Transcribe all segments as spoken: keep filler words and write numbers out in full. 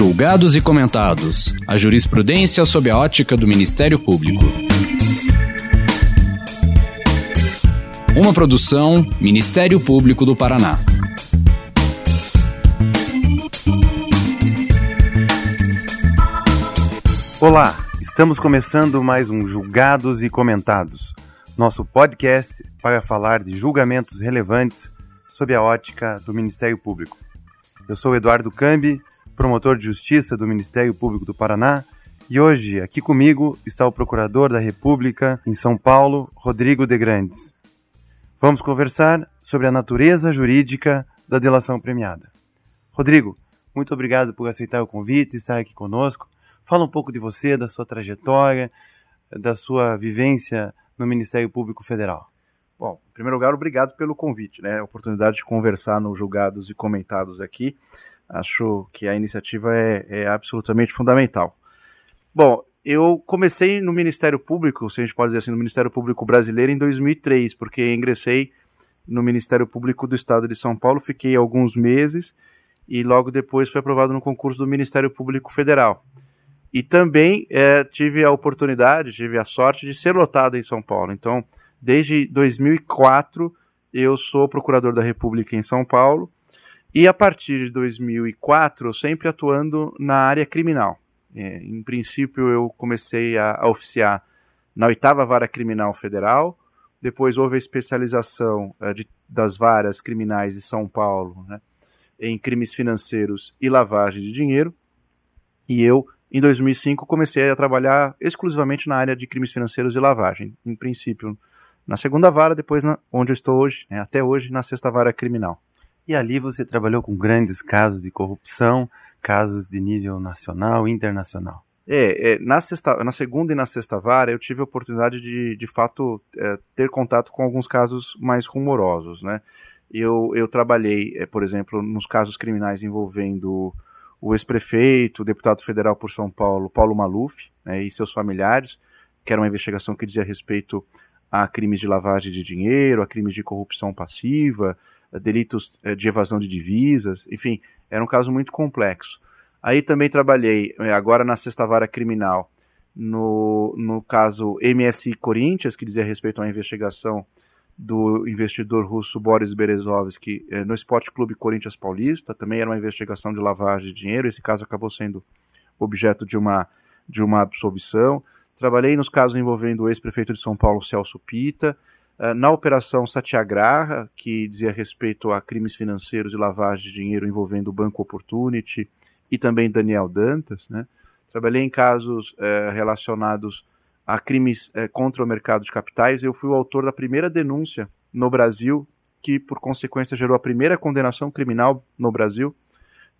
Julgados e Comentados, a jurisprudência sob a ótica do Ministério Público. Uma produção, Ministério Público do Paraná. Olá, estamos começando mais um Julgados e Comentados, nosso podcast para falar de julgamentos relevantes sob a ótica do Ministério Público. Eu sou Eduardo Cambi, promotor de Justiça do Ministério Público do Paraná, e hoje aqui comigo está o Procurador da República em São Paulo, Rodrigo De Grandis. Vamos conversar sobre a natureza jurídica da delação premiada. Rodrigo, muito obrigado por aceitar o convite e estar aqui conosco. Fala um pouco de você, da sua trajetória, da sua vivência no Ministério Público Federal. Bom, em primeiro lugar, obrigado pelo convite, né? A oportunidade de conversar no Julgados e Comentados aqui. Acho que a iniciativa é, é absolutamente fundamental. Bom, eu comecei no Ministério Público, se a gente pode dizer assim, no Ministério Público brasileiro em dois mil e três, porque ingressei no Ministério Público do Estado de São Paulo, fiquei alguns meses e logo depois fui aprovado no concurso do Ministério Público Federal. E também é, tive a oportunidade, tive a sorte de ser lotado em São Paulo. Então, desde dois mil e quatro, eu sou procurador da República em São Paulo e, a partir de dois mil e quatro, sempre atuando na área criminal. É, em princípio, eu comecei a, a oficiar na oitava Vara Criminal Federal, depois houve a especialização é, de, das varas criminais de São Paulo, né, em crimes financeiros e lavagem de dinheiro, e eu, em dois mil e cinco, comecei a trabalhar exclusivamente na área de crimes financeiros e lavagem, em princípio na segunda vara, depois na, onde eu estou hoje, né, até hoje, na sexta vara criminal. E ali você trabalhou com grandes casos de corrupção, casos de nível nacional e internacional. É, é na, sexta, na segunda e na sexta vara eu tive a oportunidade de, de fato, é, ter contato com alguns casos mais rumorosos, né. Eu, eu trabalhei, é, por exemplo, nos casos criminais envolvendo o ex-prefeito, o deputado federal por São Paulo, Paulo Maluf, né, e seus familiares, que era uma investigação que dizia respeito a crimes de lavagem de dinheiro, a crimes de corrupção passiva, delitos de evasão de divisas, enfim, era um caso muito complexo. Aí também trabalhei, agora na sexta vara criminal, no, no caso M S I Corinthians, que dizia respeito à investigação do investidor russo Boris Berezovski no Sport Club Corinthians Paulista, também era uma investigação de lavagem de dinheiro, esse caso acabou sendo objeto de uma, de uma absolvição. Trabalhei nos casos envolvendo o ex-prefeito de São Paulo, Celso Pitta, na Operação Satyagraha, que dizia respeito a crimes financeiros e lavagem de dinheiro envolvendo o Banco Opportunity e também Daniel Dantas, né? Trabalhei em casos eh, relacionados a crimes eh, contra o mercado de capitais. Eu fui o autor da primeira denúncia no Brasil, que por consequência gerou a primeira condenação criminal no Brasil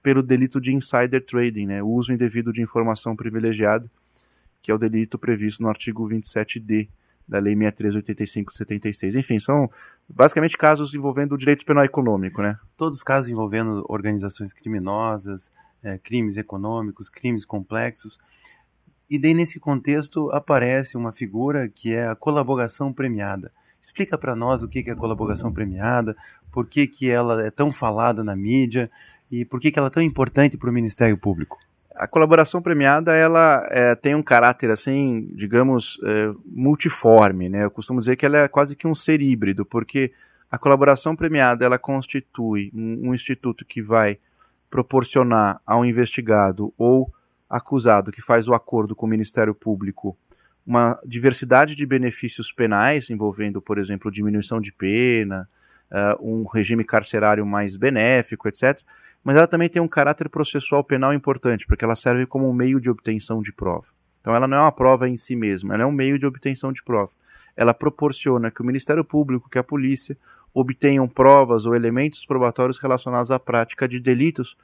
pelo delito de insider trading, né? O uso indevido de informação privilegiada, que é o delito previsto no artigo vinte e sete D da Lei seis três oito cinco sete seis. Enfim, são basicamente casos envolvendo o direito penal econômico, né? Todos os casos envolvendo organizações criminosas, é, crimes econômicos, crimes complexos. E daí, nesse contexto, aparece uma figura que é a colaboração premiada. Explica para nós o que é a colaboração premiada, por que, que ela é tão falada na mídia e por que, que ela é tão importante para o Ministério Público. A colaboração premiada, ela é, tem um caráter, assim, digamos, é, multiforme, né? Eu costumo dizer que ela é quase que um ser híbrido, porque a colaboração premiada, ela constitui um, um instituto que vai proporcionar ao investigado ou acusado que faz o acordo com o Ministério Público uma diversidade de benefícios penais, envolvendo, por exemplo, diminuição de pena, uh, um regime carcerário mais benéfico, etcétera, mas ela também tem um caráter processual penal importante, porque ela serve como um meio de obtenção de prova. Então ela não é uma prova em si mesma, ela é um meio de obtenção de prova. Ela proporciona que o Ministério Público, que a polícia, obtenham provas ou elementos probatórios relacionados à prática de delitos,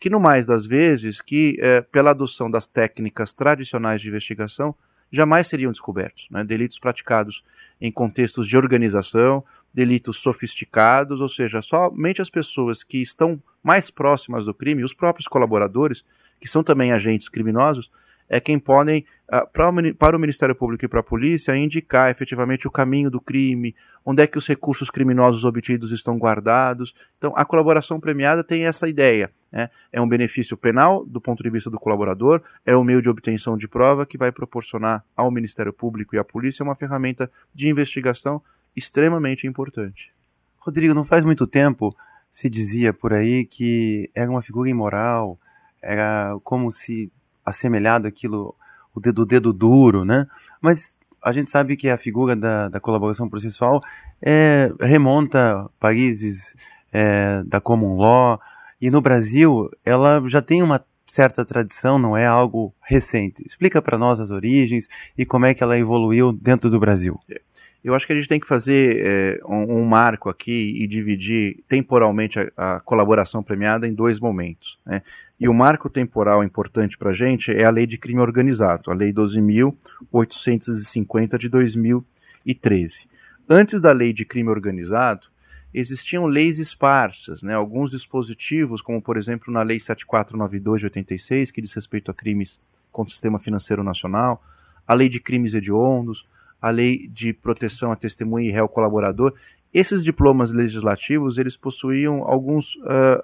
que no mais das vezes, que é, pela adoção das técnicas tradicionais de investigação, jamais seriam descobertos, né? Delitos praticados em contextos de organização, delitos sofisticados, ou seja, somente as pessoas que estão mais próximas do crime, os próprios colaboradores, que são também agentes criminosos, é quem podem, para o Ministério Público e para a polícia, indicar efetivamente o caminho do crime, onde é que os recursos criminosos obtidos estão guardados. Então, a colaboração premiada tem essa ideia, né? É um benefício penal do ponto de vista do colaborador, é um meio de obtenção de prova que vai proporcionar ao Ministério Público e à polícia uma ferramenta de investigação extremamente importante. Rodrigo, não faz muito tempo se dizia por aí que era uma figura imoral, era como se assemelhado àquilo, o dedo, dedo duro, né? Mas a gente sabe que a figura da, da colaboração processual é, remonta a países é, da common law, e no Brasil ela já tem uma certa tradição, não é algo recente. Explica para nós as origens e como é que ela evoluiu dentro do Brasil. Eu acho que a gente tem que fazer é, um, um marco aqui e dividir temporalmente a, a colaboração premiada em dois momentos, né? E o marco temporal importante para a gente é a Lei de Crime Organizado, a Lei doze mil oitocentos e cinquenta de dois mil e treze. Antes da Lei de Crime Organizado, existiam leis esparsas, né? Alguns dispositivos, como por exemplo na Lei sete mil quatrocentos e noventa e dois de oitenta e seis, que diz respeito a crimes contra o Sistema Financeiro Nacional, a Lei de Crimes Hediondos, a Lei de Proteção a Testemunha e Réu Colaborador. Esses diplomas legislativos, eles possuíam alguns uh,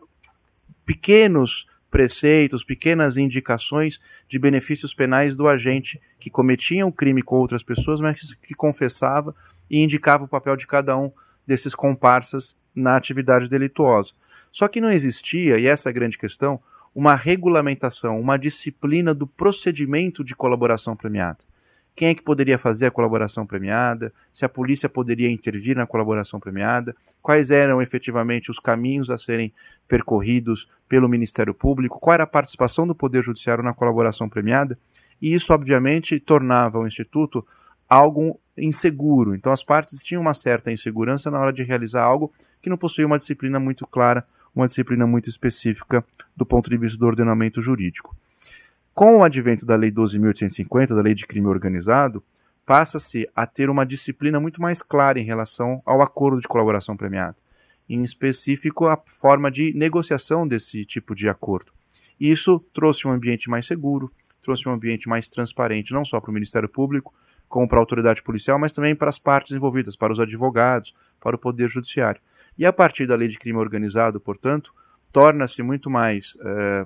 pequenos preceitos, pequenas indicações de benefícios penais do agente que cometia um crime com outras pessoas, mas que confessava e indicava o papel de cada um desses comparsas na atividade delituosa. Só que não existia, e essa é a grande questão, uma regulamentação, uma disciplina do procedimento de colaboração premiada. Quem é que poderia fazer a colaboração premiada, se a polícia poderia intervir na colaboração premiada, quais eram efetivamente os caminhos a serem percorridos pelo Ministério Público, qual era a participação do Poder Judiciário na colaboração premiada, e isso obviamente tornava o Instituto algo inseguro. Então as partes tinham uma certa insegurança na hora de realizar algo que não possuía uma disciplina muito clara, uma disciplina muito específica do ponto de vista do ordenamento jurídico. Com o advento da Lei doze mil oitocentos e cinquenta, da Lei de Crime Organizado, passa-se a ter uma disciplina muito mais clara em relação ao acordo de colaboração premiada, em específico a forma de negociação desse tipo de acordo. Isso trouxe um ambiente mais seguro, trouxe um ambiente mais transparente, não só para o Ministério Público, como para a autoridade policial, mas também para as partes envolvidas, para os advogados, para o Poder Judiciário. E a partir da Lei de Crime Organizado, portanto, torna-se muito mais é,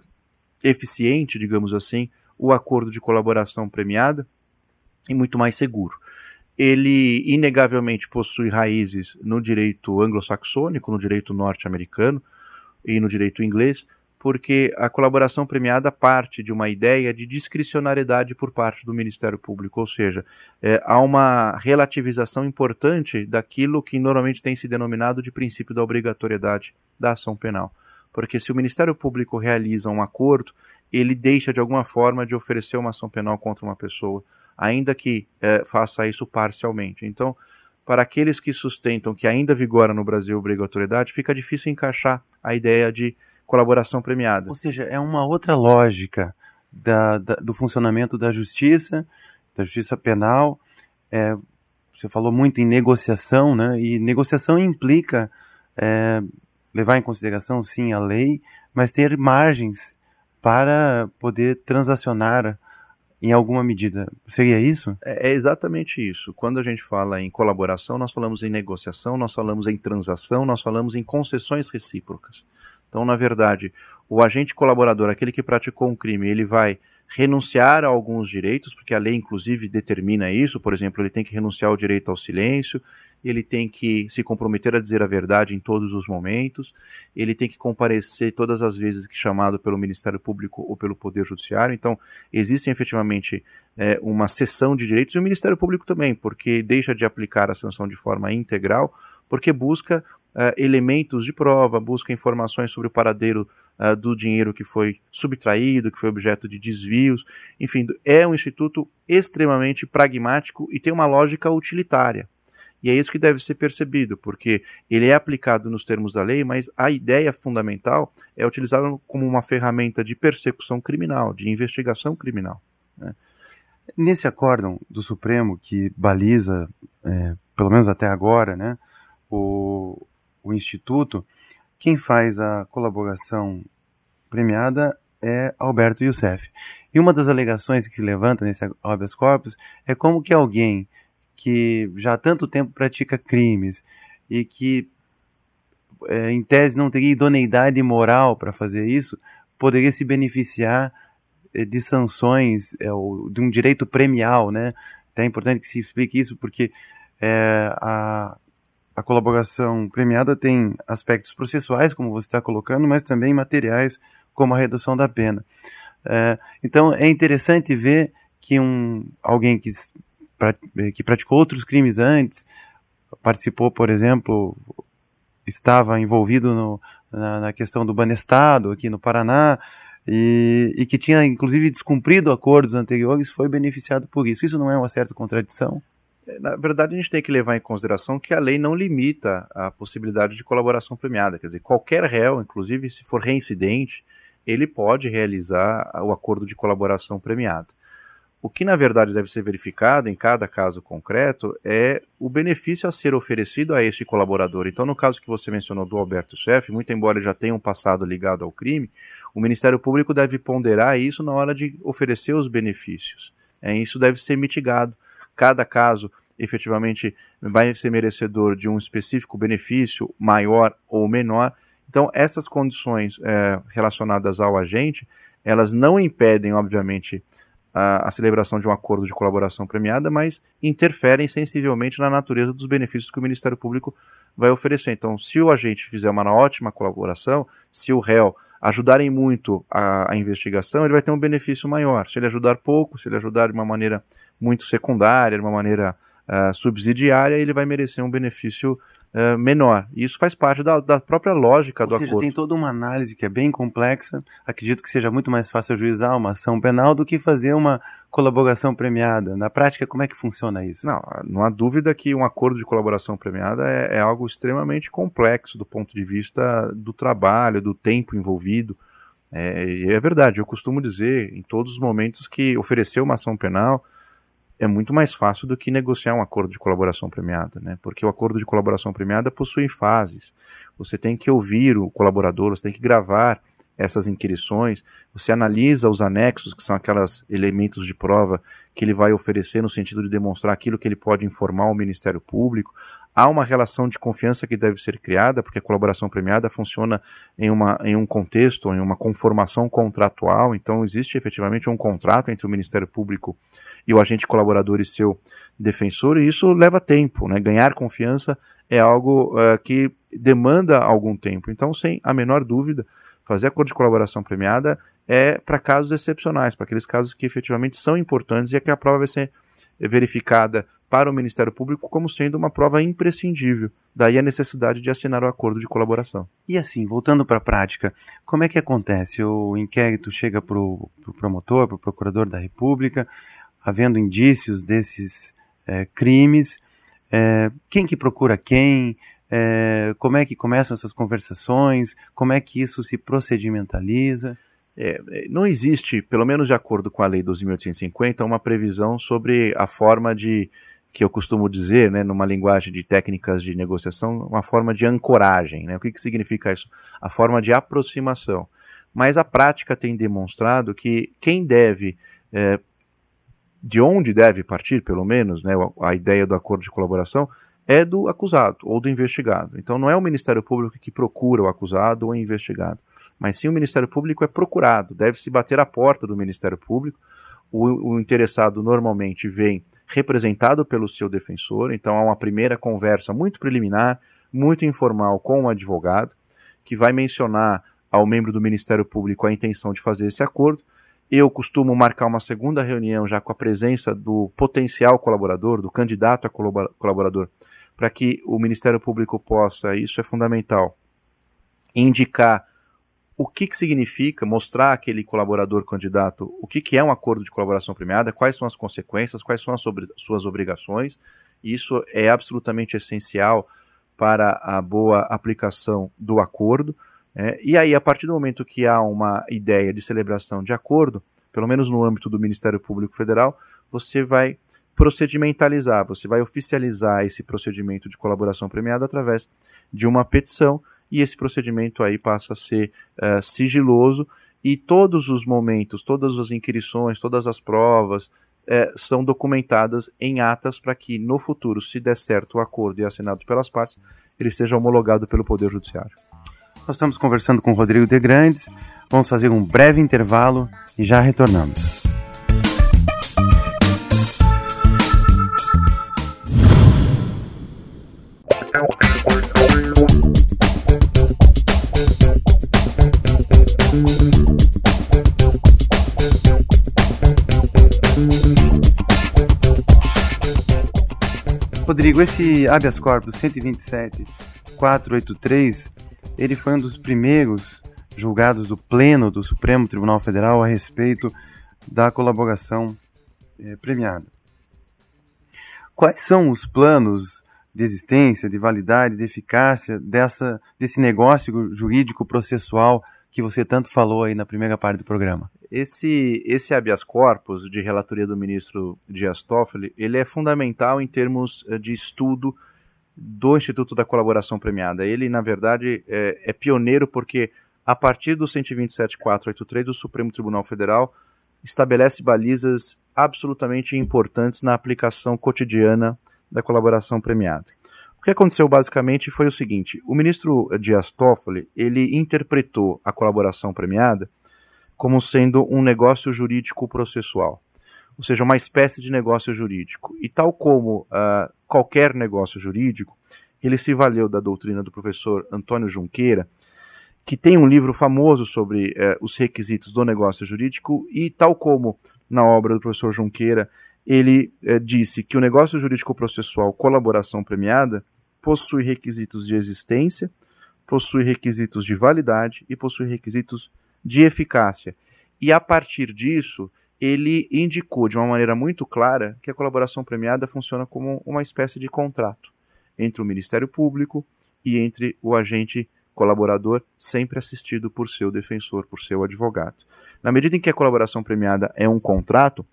eficiente, digamos assim, o acordo de colaboração premiada e muito mais seguro. Ele, inegavelmente, possui raízes no direito anglo-saxônico, no direito norte-americano e no direito inglês, porque a colaboração premiada parte de uma ideia de discricionariedade por parte do Ministério Público, ou seja, é, há uma relativização importante daquilo que normalmente tem se denominado de princípio da obrigatoriedade da ação penal. Porque se o Ministério Público realiza um acordo, ele deixa de alguma forma de oferecer uma ação penal contra uma pessoa, ainda que eh, faça isso parcialmente. Então, para aqueles que sustentam que ainda vigora no Brasil a obrigatoriedade, fica difícil encaixar a ideia de colaboração premiada. Ou seja, é uma outra lógica da, da, do funcionamento da justiça, da justiça penal. É, você falou muito em negociação, né? E negociação implica... É, levar em consideração, sim, a lei, mas ter margens para poder transacionar em alguma medida. Seria isso? É, é exatamente isso. Quando a gente fala em colaboração, nós falamos em negociação, nós falamos em transação, nós falamos em concessões recíprocas. Então, na verdade, o agente colaborador, aquele que praticou um crime, ele vai renunciar a alguns direitos, porque a lei, inclusive, determina isso. Por exemplo, ele tem que renunciar ao direito ao silêncio, ele tem que se comprometer a dizer a verdade em todos os momentos, ele tem que comparecer todas as vezes que chamado pelo Ministério Público ou pelo Poder Judiciário. Então, existe efetivamente é, uma cessão de direitos, e o Ministério Público também, porque deixa de aplicar a sanção de forma integral, porque busca... Uh, elementos de prova, busca informações sobre o paradeiro uh, do dinheiro que foi subtraído, que foi objeto de desvios. Enfim, é um instituto extremamente pragmático e tem uma lógica utilitária. E é isso que deve ser percebido, porque ele é aplicado nos termos da lei, mas a ideia fundamental é utilizá-lo como uma ferramenta de persecução criminal, de investigação criminal, né? Nesse acórdão do Supremo que baliza, é, pelo menos até agora, né, o... o Instituto, quem faz a colaboração premiada é Alberto Youssef. E uma das alegações que se levanta nesse habeas corpus é como que alguém que já há tanto tempo pratica crimes e que, é, em tese, não teria idoneidade moral para fazer isso, poderia se beneficiar de sanções, é, de um direito premial, né? Então é importante que se explique isso, porque é, a, a colaboração premiada tem aspectos processuais, como você está colocando, mas também materiais, como a redução da pena. É, então é interessante ver que um, alguém que, pra, que praticou outros crimes antes, participou, por exemplo, estava envolvido no, na, na questão do Banestado aqui no Paraná, E, e que tinha inclusive descumprido acordos anteriores, foi beneficiado por isso. Isso não é uma certa contradição? Na verdade, a gente tem que levar em consideração que a lei não limita a possibilidade de colaboração premiada. Quer dizer, qualquer réu, inclusive se for reincidente, ele pode realizar o acordo de colaboração premiada. O que na verdade deve ser verificado em cada caso concreto é o benefício a ser oferecido a esse colaborador. Então, no caso que você mencionou do Alberto Sheff, muito embora ele já tenha um passado ligado ao crime, o Ministério Público deve ponderar isso na hora de oferecer os benefícios. É, isso deve ser mitigado. Cada caso efetivamente vai ser merecedor de um específico benefício, maior ou menor. Então, essas condições é, relacionadas ao agente, elas não impedem, obviamente, A, a celebração de um acordo de colaboração premiada, mas interferem sensivelmente na natureza dos benefícios que o Ministério Público vai oferecer. Então, se o agente fizer uma ótima colaboração, se o réu ajudarem muito a, a investigação, ele vai ter um benefício maior. Se ele ajudar pouco, se ele ajudar de uma maneira muito secundária, de uma maneira uh, subsidiária, ele vai merecer um benefício uh, menor. E isso faz parte da, da própria lógica do acordo. Ou seja, tem toda uma análise que é bem complexa. Acredito que seja muito mais fácil ajuizar uma ação penal do que fazer uma colaboração premiada. Na prática, como é que funciona isso? Não, não há dúvida que um acordo de colaboração premiada é, é algo extremamente complexo do ponto de vista do trabalho, do tempo envolvido. É, e é verdade, eu costumo dizer em todos os momentos que oferecer uma ação penal é muito mais fácil do que negociar um acordo de colaboração premiada, né? Porque o acordo de colaboração premiada possui fases. Você tem que ouvir o colaborador, você tem que gravar essas inquirições, você analisa os anexos, que são aqueles elementos de prova que ele vai oferecer no sentido de demonstrar aquilo que ele pode informar ao Ministério Público. Há uma relação de confiança que deve ser criada, porque a colaboração premiada funciona em, uma, em um contexto, em uma conformação contratual, então existe efetivamente um contrato entre o Ministério Público e o agente colaborador e seu defensor, e isso leva tempo, né? Ganhar confiança é algo uh, que demanda algum tempo. Então, sem a menor dúvida, fazer acordo de colaboração premiada é para casos excepcionais, para aqueles casos que efetivamente são importantes e é que a prova vai ser verificada para o Ministério Público como sendo uma prova imprescindível. Daí a necessidade de assinar o acordo de colaboração. E assim, voltando para a prática, como é que acontece? O inquérito chega para o pro promotor, para o procurador da República, havendo indícios desses é, crimes, é, quem que procura quem, é, como é que começam essas conversações, como é que isso se procedimentaliza? É, não existe, pelo menos de acordo com a Lei doze mil oitocentos e cinquenta, uma previsão sobre a forma de, que eu costumo dizer, né, numa linguagem de técnicas de negociação, uma forma de ancoragem, né? O que que significa isso? A forma de aproximação. Mas a prática tem demonstrado que quem deve... É, de onde deve partir, pelo menos, né, a ideia do acordo de colaboração, é do acusado ou do investigado. Então não é o Ministério Público que procura o acusado ou o investigado, mas sim o Ministério Público é procurado, deve-se bater à porta do Ministério Público. O, o interessado normalmente vem representado pelo seu defensor, então há uma primeira conversa muito preliminar, muito informal com o advogado, que vai mencionar ao membro do Ministério Público a intenção de fazer esse acordo. Eu costumo marcar uma segunda reunião já com a presença do potencial colaborador, do candidato a colaborador, para que o Ministério Público possa, isso é fundamental, indicar o que que significa, mostrar àquele colaborador candidato o que que é um acordo de colaboração premiada, quais são as consequências, quais são as sobre, suas obrigações. Isso é absolutamente essencial para a boa aplicação do acordo. É, e aí, a partir do momento que há uma ideia de celebração de acordo, pelo menos no âmbito do Ministério Público Federal, você vai procedimentalizar, você vai oficializar esse procedimento de colaboração premiada através de uma petição, e esse procedimento aí passa a ser uh, sigiloso E todos os momentos, todas as inquirições, todas as provas é, são documentadas em atas para que no futuro, se der certo o acordo e assinado pelas partes, ele seja homologado pelo Poder Judiciário. Nós estamos conversando com o Rodrigo De Grandis, vamos fazer um breve intervalo e já retornamos. Rodrigo, esse habeas corpus cento e vinte e sete, quatrocentos e oitenta e três, ele foi um dos primeiros julgados do Pleno do Supremo Tribunal Federal a respeito da colaboração eh, premiada. Quais são os planos de existência, de validade, de eficácia dessa, desse negócio jurídico processual que você tanto falou aí na primeira parte do programa? Esse, esse habeas corpus de relatoria do ministro Dias Toffoli, ele é fundamental em termos de estudo do Instituto da Colaboração Premiada. Ele, na verdade, é, é pioneiro porque, a partir do cento e vinte e sete, quatrocentos e oitenta e três, o Supremo Tribunal Federal estabelece balizas absolutamente importantes na aplicação cotidiana da colaboração premiada. O que aconteceu basicamente foi o seguinte: o ministro Dias Toffoli, ele interpretou a colaboração premiada como sendo um negócio jurídico processual, ou seja, uma espécie de negócio jurídico. E tal como uh, qualquer negócio jurídico, ele se valeu da doutrina do professor Antônio Junqueira, que tem um livro famoso sobre eh, os requisitos do negócio jurídico, e tal como na obra do professor Junqueira, ele eh, disse que o negócio jurídico processual colaboração premiada possui requisitos de existência, possui requisitos de validade e possui requisitos de eficácia. E a partir disso, ele indicou de uma maneira muito clara que a colaboração premiada funciona como uma espécie de contrato entre o Ministério Público e entre o agente colaborador, sempre assistido por seu defensor, por seu advogado. Na medida em que a colaboração premiada é um contrato,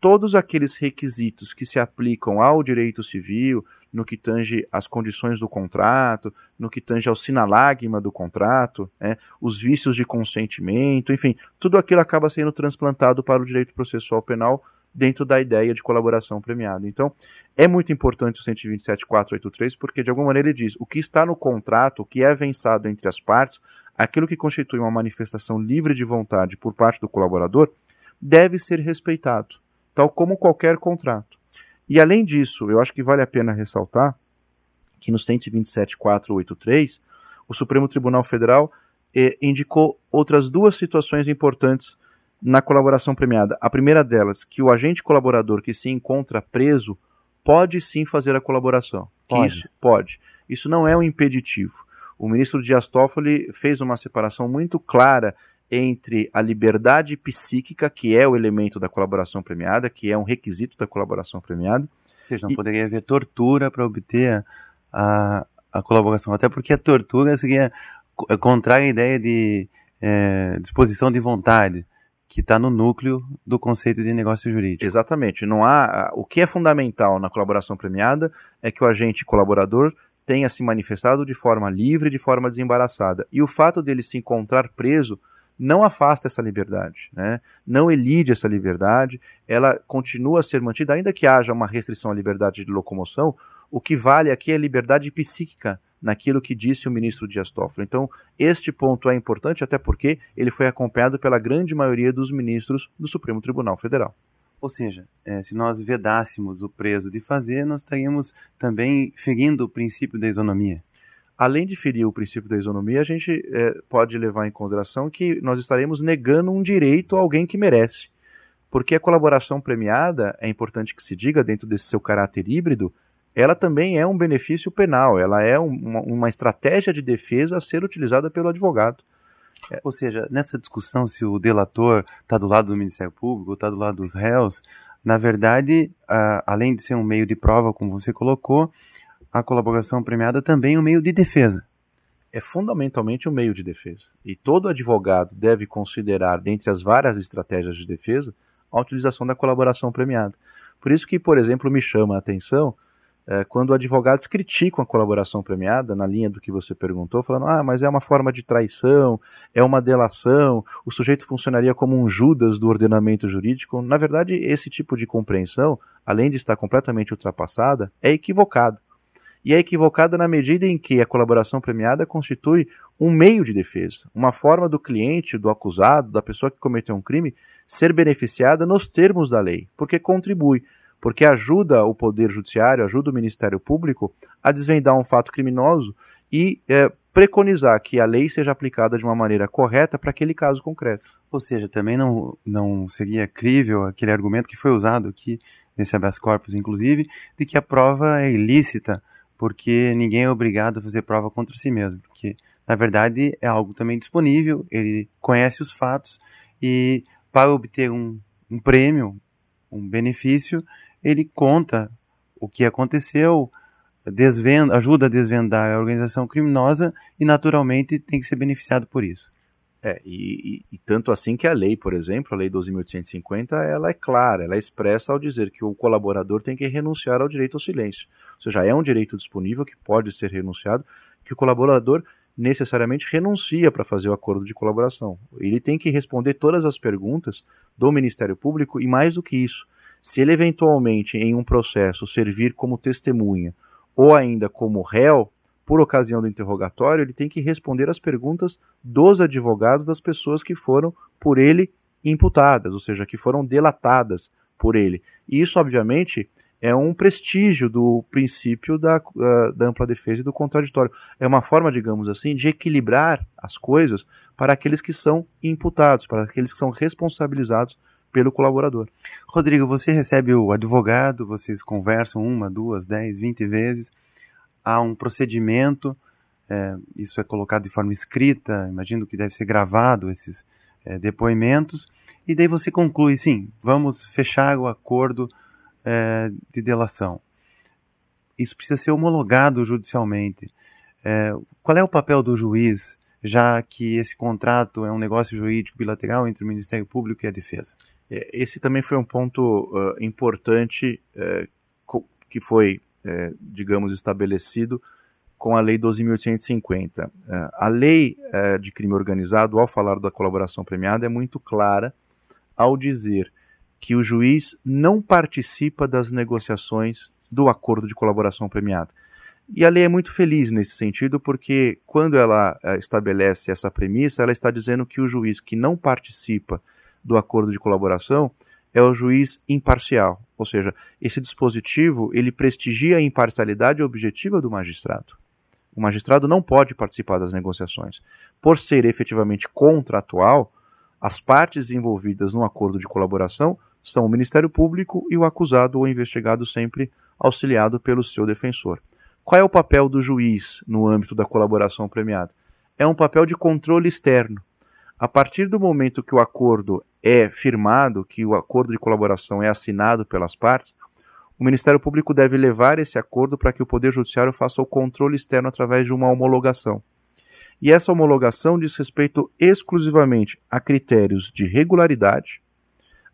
todos aqueles requisitos que se aplicam ao direito civil, no que tange às condições do contrato, no que tange ao sinalagma do contrato, né, os vícios de consentimento, enfim, tudo aquilo acaba sendo transplantado para o direito processual penal dentro da ideia de colaboração premiada. Então, é muito importante o cento e vinte e sete, quatrocentos e oitenta e três, porque, de alguma maneira, ele diz o que está no contrato, o que é avançado entre as partes, aquilo que constitui uma manifestação livre de vontade por parte do colaborador, deve ser respeitado, tal como qualquer contrato. E, além disso, eu acho que vale a pena ressaltar que no cento e vinte e sete, quatrocentos e oitenta e três, o Supremo Tribunal Federal eh, indicou outras duas situações importantes na colaboração premiada. A primeira delas, que o agente colaborador que se encontra preso pode sim fazer a colaboração. Pode. Isso, pode. Isso não é um impeditivo. O ministro Dias Toffoli fez uma separação muito clara entre a liberdade psíquica, que é o elemento da colaboração premiada, que é um requisito da colaboração premiada. Ou seja, não e... poderia haver tortura para obter a, a colaboração, até porque a tortura seria contrária à ideia de é, disposição de vontade, que está no núcleo do conceito de negócio jurídico. Exatamente. Não há, o que é fundamental na colaboração premiada é que o agente colaborador tenha se manifestado de forma livre, de forma desembaraçada. E o fato dele se encontrar preso não afasta essa liberdade, né? Não elide essa liberdade, ela continua a ser mantida, ainda que haja uma restrição à liberdade de locomoção. O que vale aqui é a liberdade psíquica, naquilo que disse o ministro Dias Toffoli. Então, este ponto é importante, até porque ele foi acompanhado pela grande maioria dos ministros do Supremo Tribunal Federal. Ou seja, é, se nós vedássemos o preso de fazer, nós estaríamos também ferindo o princípio da isonomia. Além de ferir o princípio da isonomia, a gente é, pode levar em consideração que nós estaremos negando um direito a alguém que merece. Porque a colaboração premiada, é importante que se diga, dentro desse seu caráter híbrido, ela também é um benefício penal, ela é uma, uma estratégia de defesa a ser utilizada pelo advogado. Ou seja, nessa discussão se o delator está do lado do Ministério Público ou está do lado dos réus, na verdade, a, além de ser um meio de prova, como você colocou, a colaboração premiada também é um meio de defesa. É fundamentalmente um meio de defesa. E todo advogado deve considerar, dentre as várias estratégias de defesa, a utilização da colaboração premiada. Por isso que, por exemplo, me chama a atenção é, quando advogados criticam a colaboração premiada, na linha do que você perguntou, falando, ah, mas é uma forma de traição, é uma delação, o sujeito funcionaria como um Judas do ordenamento jurídico. Na verdade, esse tipo de compreensão, além de estar completamente ultrapassada, é equivocada. E é equivocada na medida em que a colaboração premiada constitui um meio de defesa, uma forma do cliente, do acusado, da pessoa que cometeu um crime, ser beneficiada nos termos da lei, porque contribui, porque ajuda o Poder Judiciário, ajuda o Ministério Público a desvendar um fato criminoso e é, preconizar que a lei seja aplicada de uma maneira correta para aquele caso concreto. Ou seja, também não, não seria crível aquele argumento que foi usado aqui, nesse habeas corpus inclusive, de que a prova é ilícita, porque ninguém é obrigado a fazer prova contra si mesmo, porque, na verdade, é algo também disponível, ele conhece os fatos e, para obter um, um prêmio, um benefício, ele conta o que aconteceu, desvenda, ajuda a desvendar a organização criminosa e, naturalmente, tem que ser beneficiado por isso. É, e, e, e tanto assim que a lei, por exemplo, a lei doze mil oitocentos e cinquenta, ela é clara, ela é expressa ao dizer que o colaborador tem que renunciar ao direito ao silêncio. Ou seja, é um direito disponível que pode ser renunciado, que o colaborador necessariamente renuncia para fazer o acordo de colaboração. Ele tem que responder todas as perguntas do Ministério Público e mais do que isso, se ele eventualmente em um processo servir como testemunha ou ainda como réu, por ocasião do interrogatório, ele tem que responder às perguntas dos advogados das pessoas que foram por ele imputadas, ou seja, que foram delatadas por ele. E isso, obviamente, é um prestígio do princípio da, uh, da ampla defesa e do contraditório. É uma forma, digamos assim, de equilibrar as coisas para aqueles que são imputados, para aqueles que são responsabilizados pelo colaborador. Rodrigo, você recebe o advogado, vocês conversam uma, duas, dez, vinte vezes. Há um procedimento, é, isso é colocado de forma escrita, imagino que deve ser gravado esses é, depoimentos, e daí você conclui, sim, vamos fechar o acordo é, de delação. Isso precisa ser homologado judicialmente. É, qual é o papel do juiz, já que esse contrato é um negócio jurídico bilateral entre o Ministério Público e a Defesa? Esse também foi um ponto uh, importante uh, que foi... É, digamos, estabelecido com a Lei doze mil oitocentos e cinquenta. É, a lei é, de crime organizado, ao falar da colaboração premiada, é muito clara ao dizer que o juiz não participa das negociações do acordo de colaboração premiada. E a lei é muito feliz nesse sentido, porque quando ela é, estabelece essa premissa, ela está dizendo que o juiz que não participa do acordo de colaboração é o juiz imparcial, ou seja, esse dispositivo ele prestigia a imparcialidade objetiva do magistrado. O magistrado não pode participar das negociações. Por ser efetivamente contratual, as partes envolvidas no acordo de colaboração são o Ministério Público e o acusado ou investigado sempre auxiliado pelo seu defensor. Qual é o papel do juiz no âmbito da colaboração premiada? É um papel de controle externo. A partir do momento que o acordo é firmado, que o acordo de colaboração é assinado pelas partes, o Ministério Público deve levar esse acordo para que o Poder Judiciário faça o controle externo através de uma homologação. E essa homologação diz respeito exclusivamente a critérios de regularidade,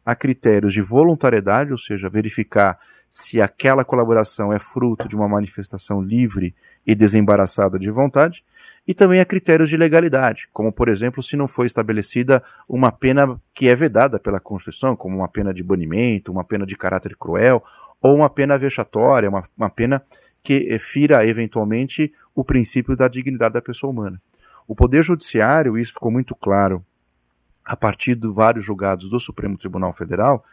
a critérios de voluntariedade, ou seja, verificar se aquela colaboração é fruto de uma manifestação livre e desembaraçada de vontade, e também há critérios de legalidade, como, por exemplo, se não foi estabelecida uma pena que é vedada pela Constituição, como uma pena de banimento, uma pena de caráter cruel, ou uma pena vexatória, uma, uma pena que fira, eventualmente, o princípio da dignidade da pessoa humana. O Poder Judiciário, isso ficou muito claro a partir de vários julgados do Supremo Tribunal Federal,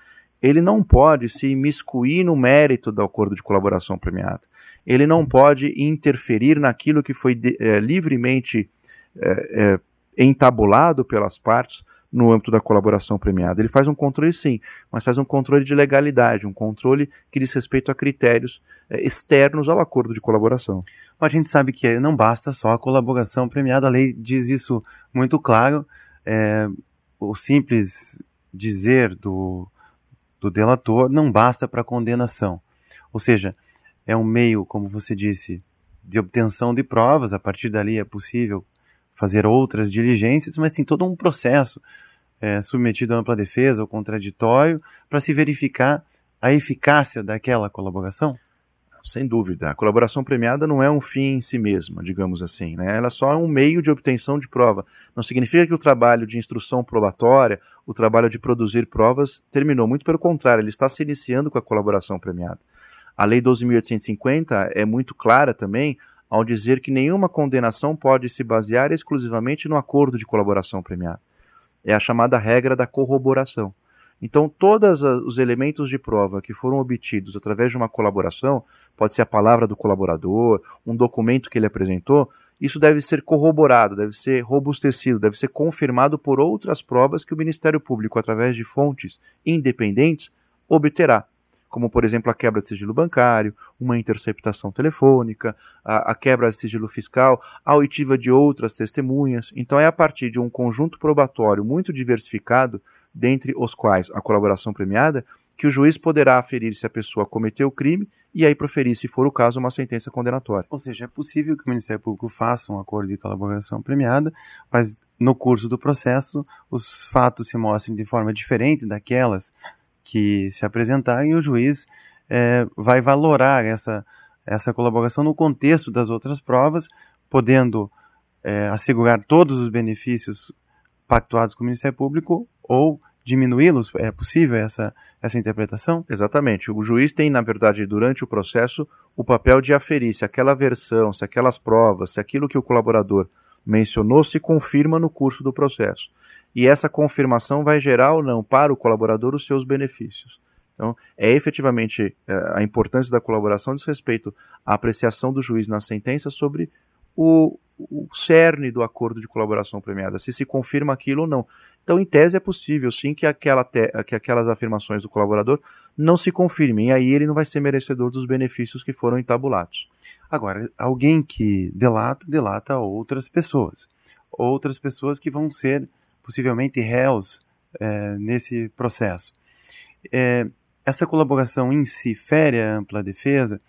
ele não pode se imiscuir no mérito do acordo de colaboração premiada. Ele não pode interferir naquilo que foi de, é, livremente é, é, entabulado pelas partes no âmbito da colaboração premiada. Ele faz um controle, sim, mas faz um controle de legalidade, um controle que diz respeito a critérios é, externos ao acordo de colaboração. A gente sabe que não basta só a colaboração premiada, a lei diz isso muito claro. É, o simples dizer do... do delator, não basta para condenação. Ou seja, é um meio, como você disse, de obtenção de provas, a partir dali é possível fazer outras diligências, mas tem todo um processo é, submetido à ampla defesa, ao contraditório, para se verificar a eficácia daquela colaboração? sem dúvida. A colaboração premiada não é um fim em si mesma, digamos assim, né? Ela só é um meio de obtenção de prova. Não significa que o trabalho de instrução probatória, o trabalho de produzir provas, terminou. Muito pelo contrário, ele está se iniciando com a colaboração premiada. A Lei doze mil oitocentos e cinquenta é muito clara também ao dizer que nenhuma condenação pode se basear exclusivamente no acordo de colaboração premiada. É a chamada regra da corroboração. Então, todos os elementos de prova que foram obtidos através de uma colaboração, pode ser a palavra do colaborador, um documento que ele apresentou, isso deve ser corroborado, deve ser robustecido, deve ser confirmado por outras provas que o Ministério Público, através de fontes independentes, obterá. Como, por exemplo, a quebra de sigilo bancário, uma interceptação telefônica, a, a quebra de sigilo fiscal, a oitiva de outras testemunhas. Então é a partir de um conjunto probatório muito diversificado, dentre os quais a colaboração premiada, que o juiz poderá aferir se a pessoa cometeu o crime e aí proferir, se for o caso, uma sentença condenatória. Ou seja, é possível que o Ministério Público faça um acordo de colaboração premiada, mas no curso do processo os fatos se mostrem de forma diferente daquelas que se apresentar, e o juiz é, vai valorar essa, essa colaboração no contexto das outras provas, podendo é, assegurar todos os benefícios pactuados com o Ministério Público ou diminuí-los. É possível essa, essa interpretação? Exatamente. O juiz tem, na verdade, durante o processo, o papel de aferir se aquela versão, se aquelas provas, se aquilo que o colaborador mencionou se confirma no curso do processo. E essa confirmação vai gerar ou não para o colaborador os seus benefícios. Então, é efetivamente a importância da colaboração diz respeito à apreciação do juiz na sentença sobre o, o cerne do acordo de colaboração premiada, se se confirma aquilo ou não. Então, em tese, é possível sim que, aquela te, que aquelas afirmações do colaborador não se confirmem, e aí ele não vai ser merecedor dos benefícios que foram entabulados. Agora, alguém que delata, delata outras pessoas. Outras pessoas que vão ser possivelmente réus é, nesse processo. É, essa colaboração em si fere a ampla defesa?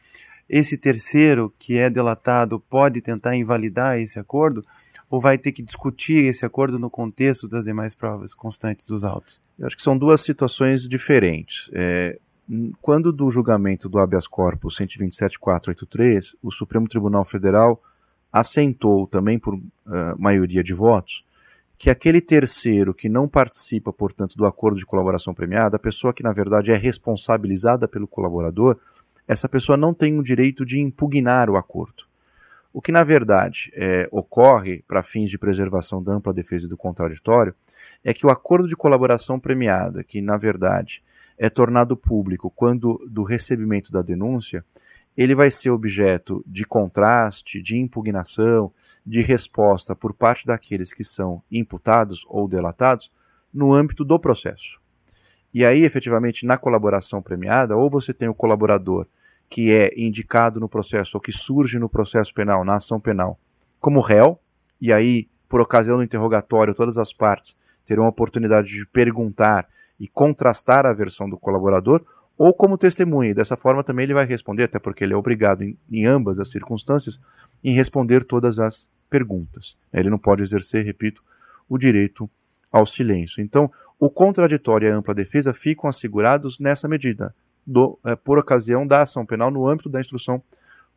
Esse terceiro que é delatado pode tentar invalidar esse acordo ou vai ter que discutir esse acordo no contexto das demais provas constantes dos autos? Eu acho que são duas situações diferentes. É, quando do julgamento do habeas corpus cento e vinte e sete mil quatrocentos e oitenta e três, o Supremo Tribunal Federal assentou também por uh, maioria de votos que aquele terceiro que não participa, portanto, do acordo de colaboração premiada, a pessoa que, na verdade, é responsabilizada pelo colaborador, essa pessoa não tem o direito de impugnar o acordo. O que, na verdade, é, ocorre, para fins de preservação da ampla defesa e do contraditório, é que o acordo de colaboração premiada, que, na verdade, é tornado público quando do recebimento da denúncia, ele vai ser objeto de contraste, de impugnação, de resposta por parte daqueles que são imputados ou delatados no âmbito do processo. E aí, efetivamente, na colaboração premiada, ou você tem o colaborador que é indicado no processo ou que surge no processo penal, na ação penal, como réu, e aí, por ocasião do interrogatório, todas as partes terão a oportunidade de perguntar e contrastar a versão do colaborador, ou como testemunha, e dessa forma também ele vai responder, até porque ele é obrigado, em, em ambas as circunstâncias, em responder todas as perguntas. Ele não pode exercer, repito, o direito ao silêncio. Então, o contraditório e a ampla defesa ficam assegurados nessa medida, do, é, por ocasião da ação penal no âmbito da instrução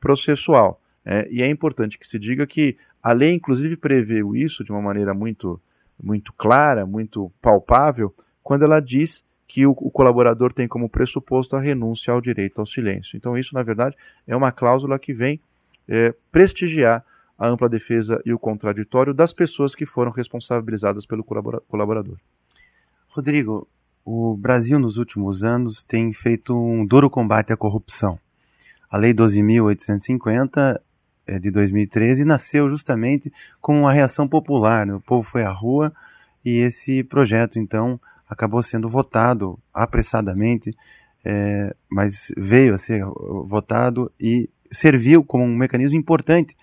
processual. É, e é importante que se diga que a lei, inclusive, preveu isso de uma maneira muito, muito clara, muito palpável, quando ela diz que o colaborador tem como pressuposto a renúncia ao direito ao silêncio. Então isso, na verdade, é uma cláusula que vem é, prestigiar a ampla defesa e o contraditório das pessoas que foram responsabilizadas pelo colaborador. Rodrigo, o Brasil nos últimos anos tem feito um duro combate à corrupção. A Lei doze mil oitocentos e cinquenta de dois mil e treze nasceu justamente como uma reação popular. O povo foi à rua e esse projeto, então, acabou sendo votado apressadamente, é, mas veio a ser votado e serviu como um mecanismo importante,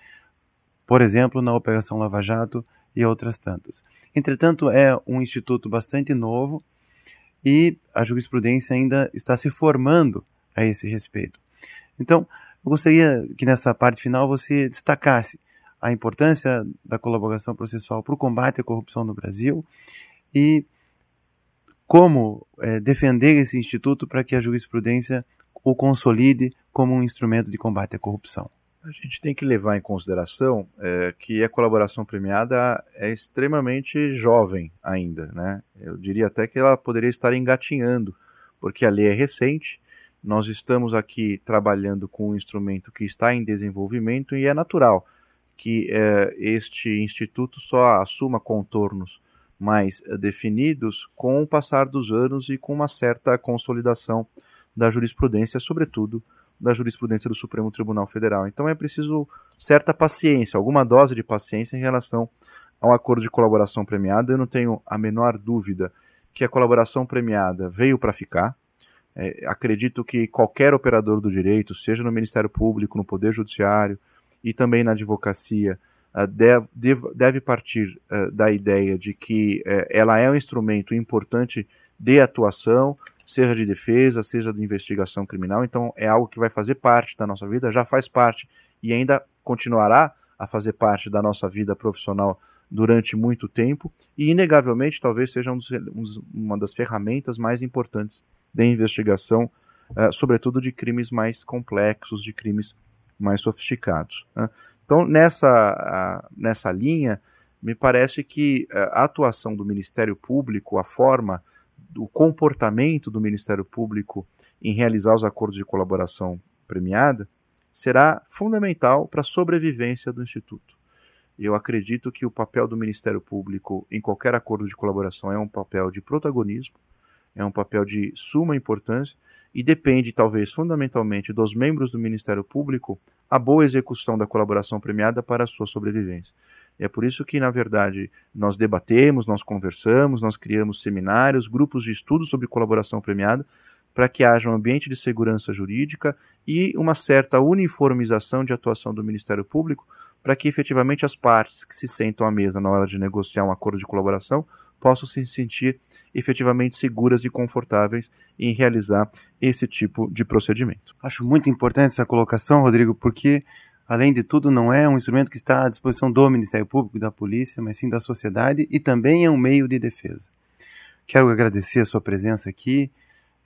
por exemplo, na Operação Lava Jato e outras tantas. Entretanto, é um instituto bastante novo e a jurisprudência ainda está se formando a esse respeito. Então, eu gostaria que nessa parte final você destacasse a importância da colaboração processual para o combate à corrupção no Brasil e como é, defender esse instituto para que a jurisprudência o consolide como um instrumento de combate à corrupção. A gente tem que levar em consideração é, que a colaboração premiada é extremamente jovem ainda, né? Eu diria até que ela poderia estar engatinhando, porque a lei é recente, nós estamos aqui trabalhando com um instrumento que está em desenvolvimento e é natural que é, este instituto só assuma contornos mais definidos com o passar dos anos e com uma certa consolidação da jurisprudência, sobretudo da jurisprudência do Supremo Tribunal Federal. Então é preciso certa paciência, alguma dose de paciência em relação ao acordo de colaboração premiada. Eu não tenho a menor dúvida que a colaboração premiada veio para ficar. É, acredito que qualquer operador do direito, seja no Ministério Público, no Poder Judiciário e também na advocacia, deve partir da ideia de que ela é um instrumento importante de atuação, seja de defesa, seja de investigação criminal. Então é algo que vai fazer parte da nossa vida, já faz parte e ainda continuará a fazer parte da nossa vida profissional durante muito tempo e, inegavelmente, talvez seja um dos, uma das ferramentas mais importantes de investigação, sobretudo de crimes mais complexos, de crimes mais sofisticados, né? Então, nessa, nessa linha, me parece que a atuação do Ministério Público, a forma, o comportamento do Ministério Público em realizar os acordos de colaboração premiada, será fundamental para a sobrevivência do Instituto. Eu acredito que o papel do Ministério Público em qualquer acordo de colaboração é um papel de protagonismo, é um papel de suma importância e depende, talvez, fundamentalmente dos membros do Ministério Público a boa execução da colaboração premiada para a sua sobrevivência. E é por isso que, na verdade, nós debatemos, nós conversamos, nós criamos seminários, grupos de estudo sobre colaboração premiada para que haja um ambiente de segurança jurídica e uma certa uniformização de atuação do Ministério Público para que, efetivamente, as partes que se sentam à mesa na hora de negociar um acordo de colaboração possam se sentir efetivamente seguras e confortáveis em realizar esse tipo de procedimento. Acho muito importante essa colocação, Rodrigo, porque, além de tudo, não é um instrumento que está à disposição do Ministério Público, da Polícia, mas sim da sociedade e também é um meio de defesa. Quero agradecer a sua presença aqui,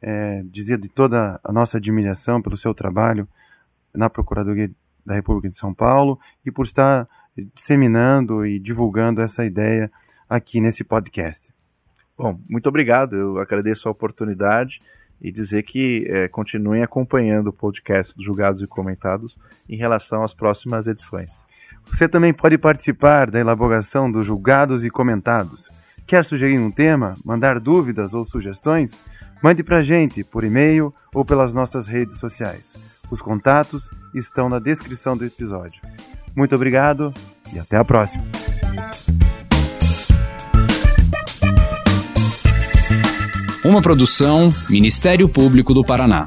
é, dizer de toda a nossa admiração pelo seu trabalho na Procuradoria da República de São Paulo e por estar disseminando e divulgando essa ideia aqui nesse podcast. Bom, muito obrigado, eu agradeço a oportunidade e dizer que é, continuem acompanhando o podcast dos Julgados e Comentados em relação às próximas edições. Você também pode participar da elaboração dos Julgados e Comentados. Quer sugerir um tema, mandar dúvidas ou sugestões? Mande para a gente por e-mail ou pelas nossas redes sociais. Os contatos estão na descrição do episódio. Muito obrigado e até a próxima! Uma produção Ministério Público do Paraná.